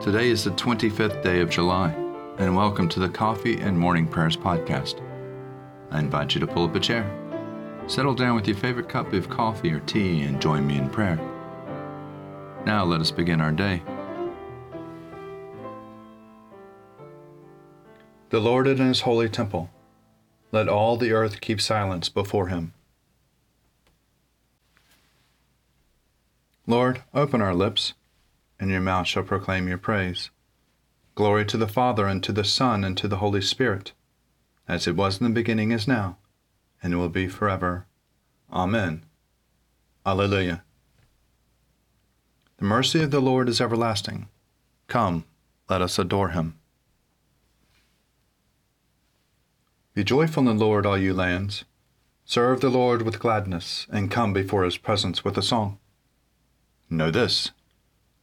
Today is the 25th day of July, and welcome to the Coffee and Morning Prayers podcast. I invite you to pull up a chair, settle down with your favorite cup of coffee or tea, and join me in prayer. Now let us begin our day. The Lord in his holy temple, let all the earth keep silence before him. Lord, open our lips, and your mouth shall proclaim your praise. Glory to the Father, and to the Son, and to the Holy Spirit, as it was in the beginning, is now, and will be forever. Amen. Alleluia. The mercy of the Lord is everlasting. Come, let us adore him. Be joyful in the Lord, all you lands. Serve the Lord with gladness, and come before his presence with a song. Know this,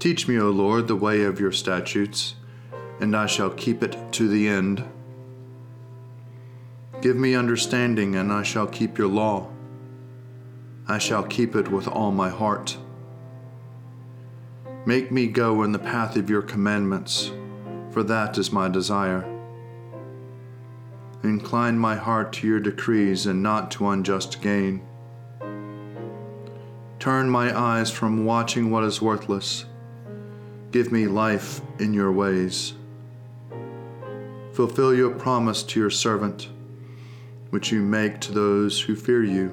Teach me, O Lord, the way of your statutes, and I shall keep it to the end. Give me understanding, and I shall keep your law. I shall keep it with all my heart. Make me go in the path of your commandments, for that is my desire. Incline my heart to your decrees and not to unjust gain. Turn my eyes from watching what is worthless. Give me life in your ways. Fulfill your promise to your servant, which you make to those who fear you.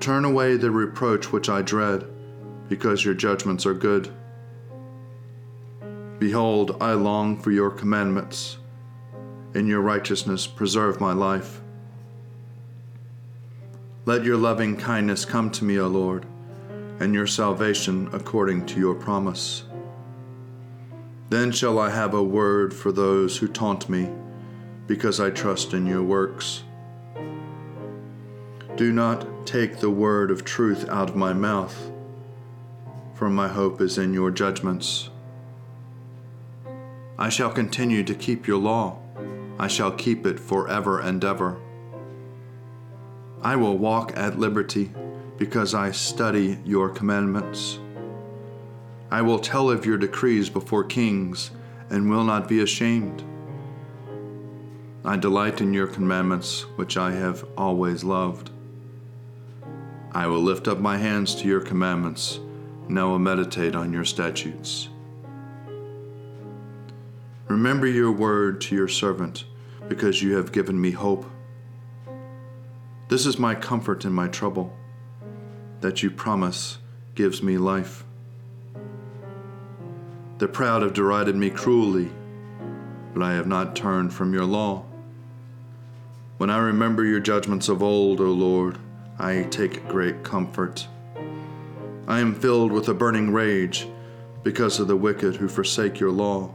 Turn away the reproach which I dread, because your judgments are good. Behold, I long for your commandments. In your righteousness, preserve my life. Let your loving kindness come to me, O Lord, and your salvation according to your promise. Then shall I have a word for those who taunt me, because I trust in your works. Do not take the word of truth out of my mouth, for my hope is in your judgments. I shall continue to keep your law. I shall keep it forever and ever. I will walk at liberty, because I study your commandments. I will tell of your decrees before kings, and will not be ashamed. I delight in your commandments, which I have always loved. I will lift up my hands to your commandments, and I will meditate on your statutes. Remember your word to your servant, because you have given me hope. This is my comfort in my trouble, that you promise gives me life. The proud have derided me cruelly, but I have not turned from your law. When I remember your judgments of old, O Lord, I take great comfort. I am filled with a burning rage because of the wicked who forsake your law.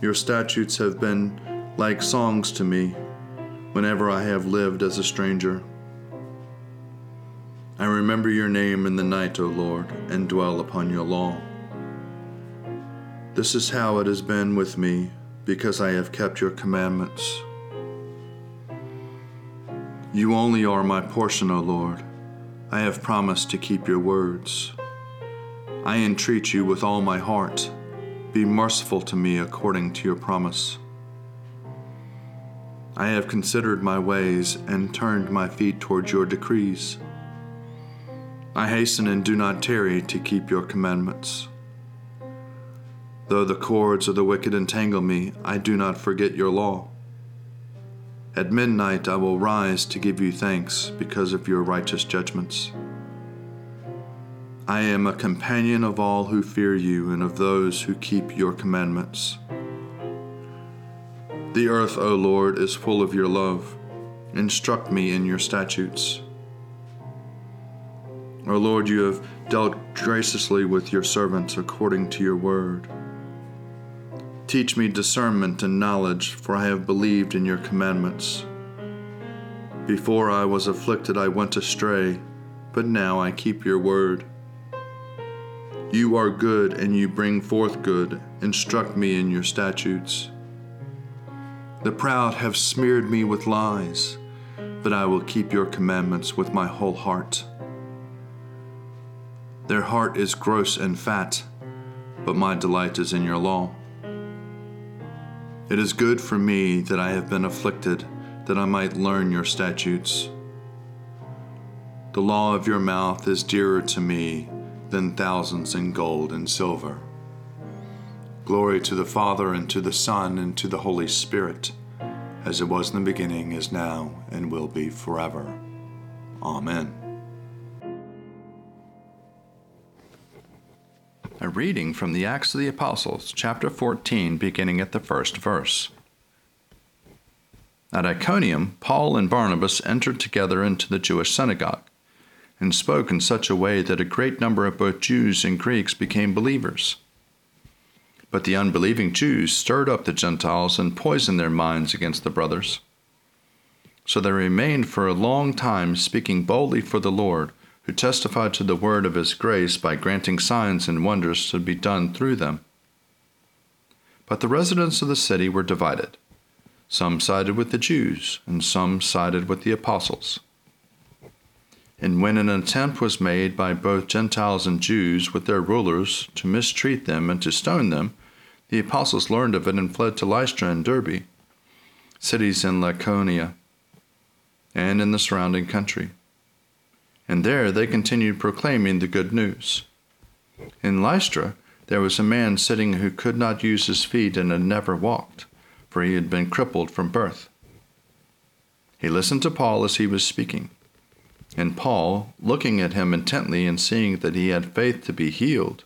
Your statutes have been like songs to me whenever I have lived as a stranger. I remember your name in the night, O Lord, and dwell upon your law. This is how it has been with me, because I have kept your commandments. You only are my portion, O Lord. I have promised to keep your words. I entreat you with all my heart. Be merciful to me according to your promise. I have considered my ways and turned my feet towards your decrees. I hasten and do not tarry to keep your commandments. Though the cords of the wicked entangle me, I do not forget your law. At midnight I will rise to give you thanks because of your righteous judgments. I am a companion of all who fear you and of those who keep your commandments. The earth, O Lord, is full of your love. Instruct me in your statutes. O Lord, you have dealt graciously with your servants according to your word. Teach me discernment and knowledge, for I have believed in your commandments. Before I was afflicted, I went astray, but now I keep your word. You are good, and you bring forth good. Instruct me in your statutes. The proud have smeared me with lies, but I will keep your commandments with my whole heart. Their heart is gross and fat, but my delight is in your law. It is good for me that I have been afflicted, that I might learn your statutes. The law of your mouth is dearer to me than thousands in gold and silver. Glory to the Father, and to the Son, and to the Holy Spirit, as it was in the beginning, is now, and will be forever. Amen. A reading from the Acts of the Apostles, chapter 14, beginning at the first verse. At Iconium, Paul and Barnabas entered together into the Jewish synagogue, and spoke in such a way that a great number of both Jews and Greeks became believers. But the unbelieving Jews stirred up the Gentiles and poisoned their minds against the brothers. So they remained for a long time, speaking boldly for the Lord, who testified to the word of his grace by granting signs and wonders to be done through them. But the residents of the city were divided. Some sided with the Jews, and some sided with the apostles. And when an attempt was made by both Gentiles and Jews with their rulers to mistreat them and to stone them, the apostles learned of it and fled to Lystra and Derbe, cities in Laconia, and in the surrounding country. And there they continued proclaiming the good news. In Lystra there was a man sitting who could not use his feet and had never walked, for he had been crippled from birth. He listened to Paul as he was speaking, and Paul, looking at him intently and seeing that he had faith to be healed,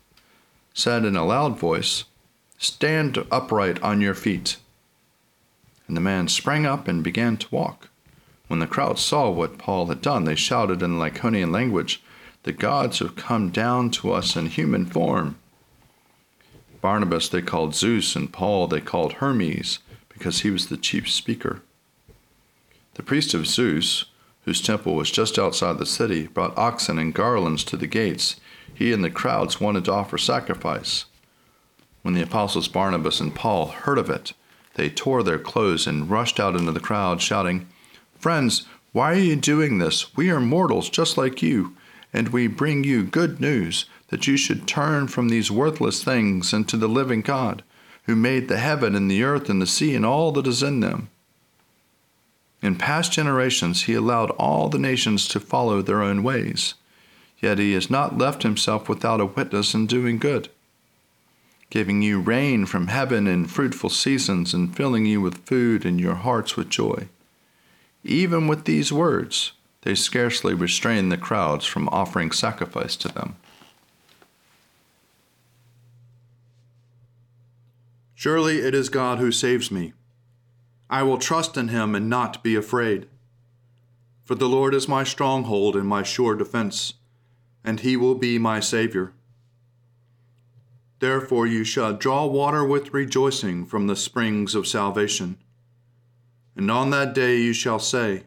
said in a loud voice, "Stand upright on your feet." And the man sprang up and began to walk. When the crowd saw what Paul had done, they shouted in the Lycaonian language, "The gods have come down to us in human form." Barnabas they called Zeus, and Paul they called Hermes, because he was the chief speaker. The priest of Zeus, whose temple was just outside the city, brought oxen and garlands to the gates. He and the crowds wanted to offer sacrifice. When the apostles Barnabas and Paul heard of it, they tore their clothes and rushed out into the crowd, shouting, "Friends, why are you doing this? We are mortals just like you, and we bring you good news that you should turn from these worthless things and to the living God, who made the heaven and the earth and the sea and all that is in them. In past generations he allowed all the nations to follow their own ways, yet he has not left himself without a witness in doing good, giving you rain from heaven and fruitful seasons and filling you with food and your hearts with joy." Even with these words, they scarcely restrained the crowds from offering sacrifice to them. Surely it is God who saves me. I will trust in him and not be afraid. For the Lord is my stronghold and my sure defense, and he will be my Savior. Therefore you shall draw water with rejoicing from the springs of salvation. And on that day you shall say,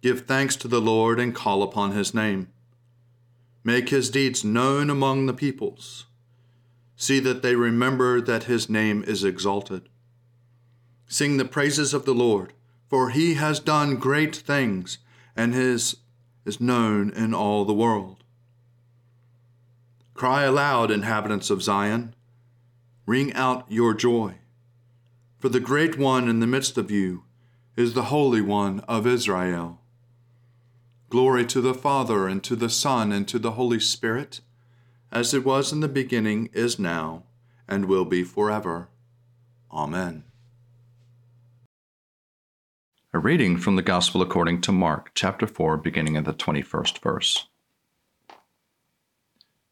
"Give thanks to the Lord and call upon his name. Make his deeds known among the peoples. See that they remember that his name is exalted. Sing the praises of the Lord, for he has done great things, and his is known in all the world. Cry aloud, inhabitants of Zion. Ring out your joy, for the great one in the midst of you is the Holy One of Israel. Glory to the Father, and to the Son, and to the Holy Spirit, as it was in the beginning, is now, and will be forever. Amen." A reading from the Gospel according to Mark, chapter 4, beginning at the 21st verse.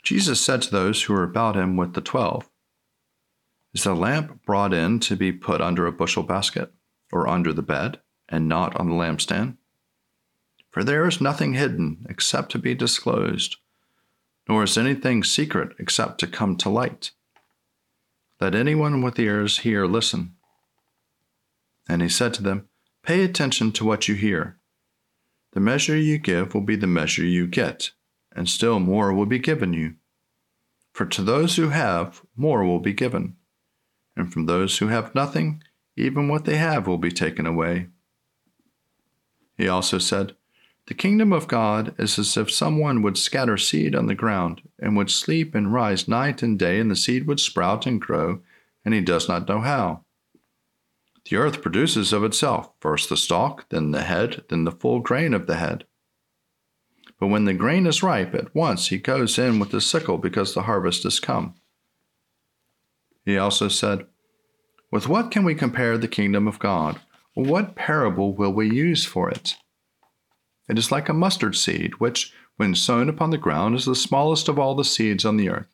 Jesus said to those who were about him with the 12, "Is the lamp brought in to be put under a bushel basket, or under the bed, and not on the lampstand? For there is nothing hidden except to be disclosed, nor is anything secret except to come to light. Let anyone with ears hear listen. And he said to them, Pay attention to what you hear. The measure you give will be the measure you get, and still more will be given you. For to those who have, more will be given, and from those who have nothing, even what they have will be taken away. He also said, The kingdom of God is as if someone would scatter seed on the ground, and would sleep and rise night and day, and the seed would sprout and grow, and he does not know how. The earth produces of itself, first the stalk, then the head, then the full grain of the head. But when the grain is ripe, at once he goes in with the sickle, because the harvest is come. He also said, With what can we compare the kingdom of God? What parable will we use for it? It is like a mustard seed, which, when sown upon the ground, is the smallest of all the seeds on the earth.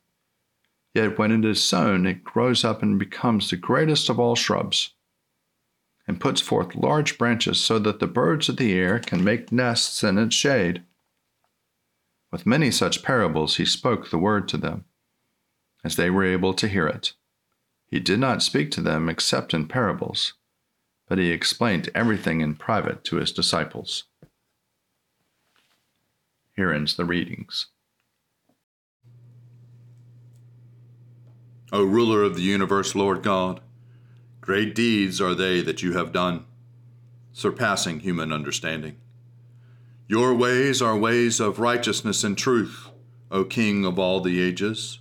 Yet when it is sown, it grows up and becomes the greatest of all shrubs, and puts forth large branches, so that the birds of the air can make nests in its shade. With many such parables he spoke the word to them, as they were able to hear it. He did not speak to them except in parables, but he explained everything in private to his disciples. Here ends the readings. O ruler of the universe, Lord God, great deeds are they that you have done, surpassing human understanding. Your ways are ways of righteousness and truth, O King of all the ages.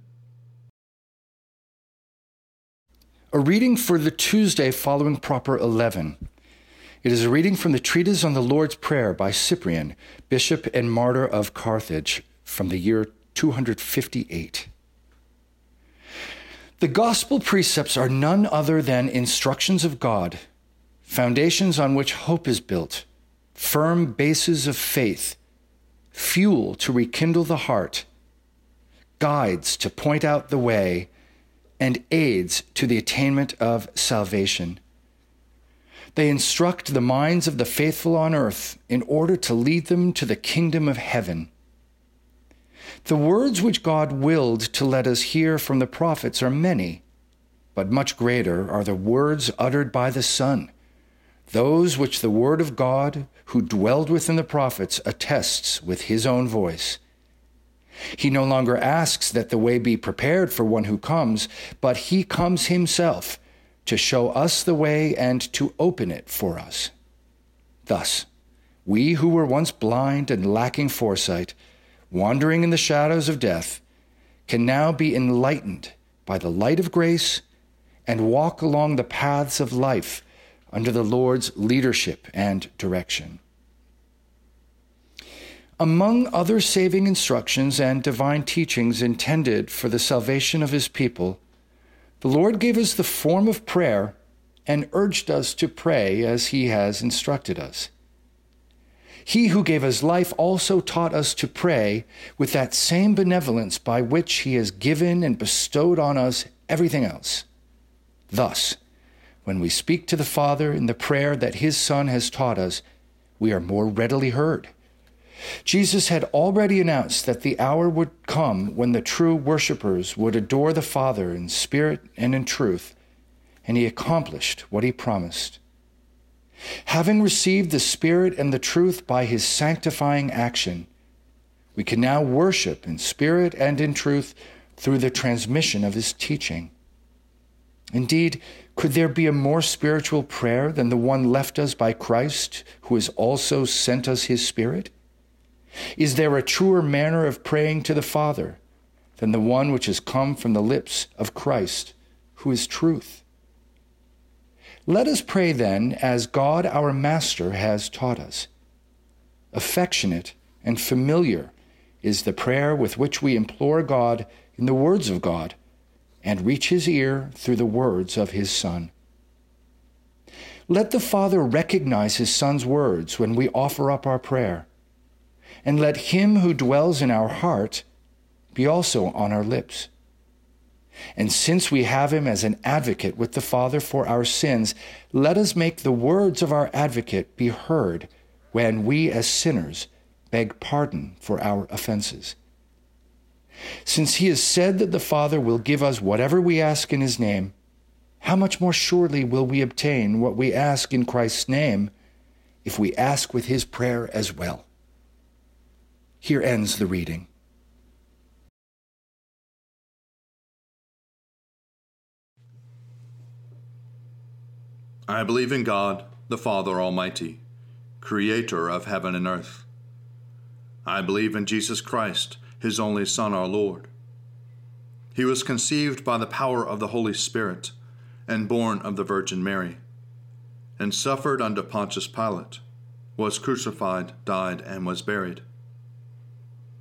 A reading for the Tuesday following Proper 11. It is a reading from the Treatise on the Lord's Prayer by Cyprian, Bishop and Martyr of Carthage, from the year 258. The gospel precepts are none other than instructions of God, foundations on which hope is built, firm bases of faith, fuel to rekindle the heart, guides to point out the way, and aids to the attainment of salvation. They instruct the minds of the faithful on earth in order to lead them to the kingdom of heaven. The words which God willed to let us hear from the prophets are many, but much greater are the words uttered by the Son, those which the word of God, who dwelled within the prophets, attests with his own voice. He no longer asks that the way be prepared for one who comes, but he comes himself, to show us the way and to open it for us. Thus, we who were once blind and lacking foresight, wandering in the shadows of death, can now be enlightened by the light of grace and walk along the paths of life under the Lord's leadership and direction. Among other saving instructions and divine teachings intended for the salvation of his people, the Lord gave us the form of prayer and urged us to pray as he has instructed us. He who gave us life also taught us to pray with that same benevolence by which he has given and bestowed on us everything else. Thus, when we speak to the Father in the prayer that his Son has taught us, we are more readily heard. Jesus had already announced that the hour would come when the true worshipers would adore the Father in spirit and in truth, and he accomplished what he promised. Having received the Spirit and the truth by his sanctifying action, we can now worship in spirit and in truth through the transmission of his teaching. Indeed, could there be a more spiritual prayer than the one left us by Christ, who has also sent us his Spirit? Is there a truer manner of praying to the Father than the one which has come from the lips of Christ, who is truth? Let us pray then as God our Master has taught us, affectionate and familiar is the prayer with which we implore God in the words of God and reach his ear through the words of his Son. Let the Father recognize his Son's words when we offer up our prayer, and let him who dwells in our heart be also on our lips. And since we have him as an advocate with the Father for our sins, let us make the words of our advocate be heard when we as sinners beg pardon for our offenses. Since he has said that the Father will give us whatever we ask in his name, how much more surely will we obtain what we ask in Christ's name if we ask with his prayer as well? Here ends the reading. I believe in God, the Father Almighty, creator of heaven and earth. I believe in Jesus Christ, his only Son, our Lord. He was conceived by the power of the Holy Spirit and born of the Virgin Mary, and suffered under Pontius Pilate, was crucified, died, and was buried.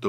The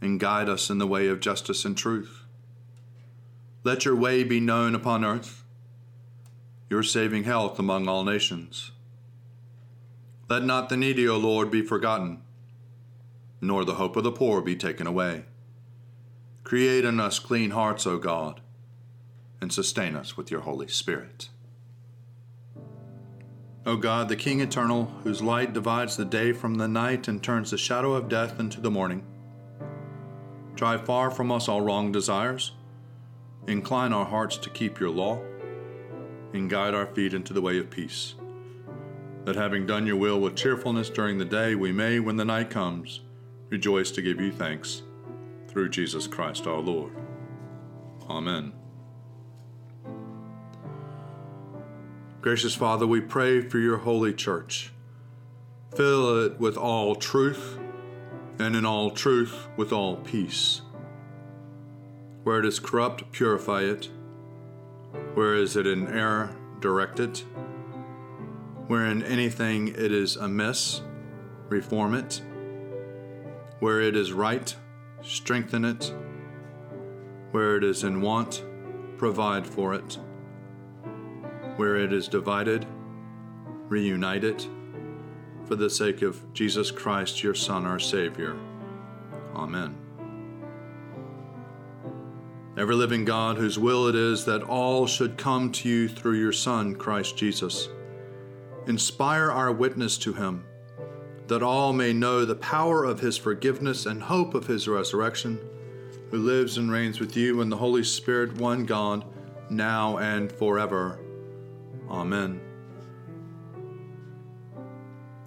and guide us in the way of justice and truth. Let your way be known upon earth, your saving health among all nations. Let not the needy, O Lord, be forgotten, nor the hope of the poor be taken away. Create in us clean hearts, O God, and sustain us with your Holy Spirit. O God, the King eternal, whose light divides the day from the night and turns the shadow of death into the morning, drive far from us all wrong desires, incline our hearts to keep your law, and guide our feet into the way of peace, that having done your will with cheerfulness during the day, we may, when the night comes, rejoice to give you thanks, through Jesus Christ our Lord. Amen. Gracious Father, we pray for your holy church. Fill it with all truth, and in all truth with all peace. Where it is corrupt, purify it. Where is it in error, direct it. Where in anything it is amiss, reform it. Where it is right, strengthen it. Where it is in want, provide for it. Where it is divided, reunite it. For the sake of Jesus Christ, your Son, our Savior. Amen. Ever living God, whose will it is that all should come to you through your Son, Christ Jesus, inspire our witness to him, that all may know the power of his forgiveness and hope of his resurrection, who lives and reigns with you in the Holy Spirit, one God, now and forever. Amen.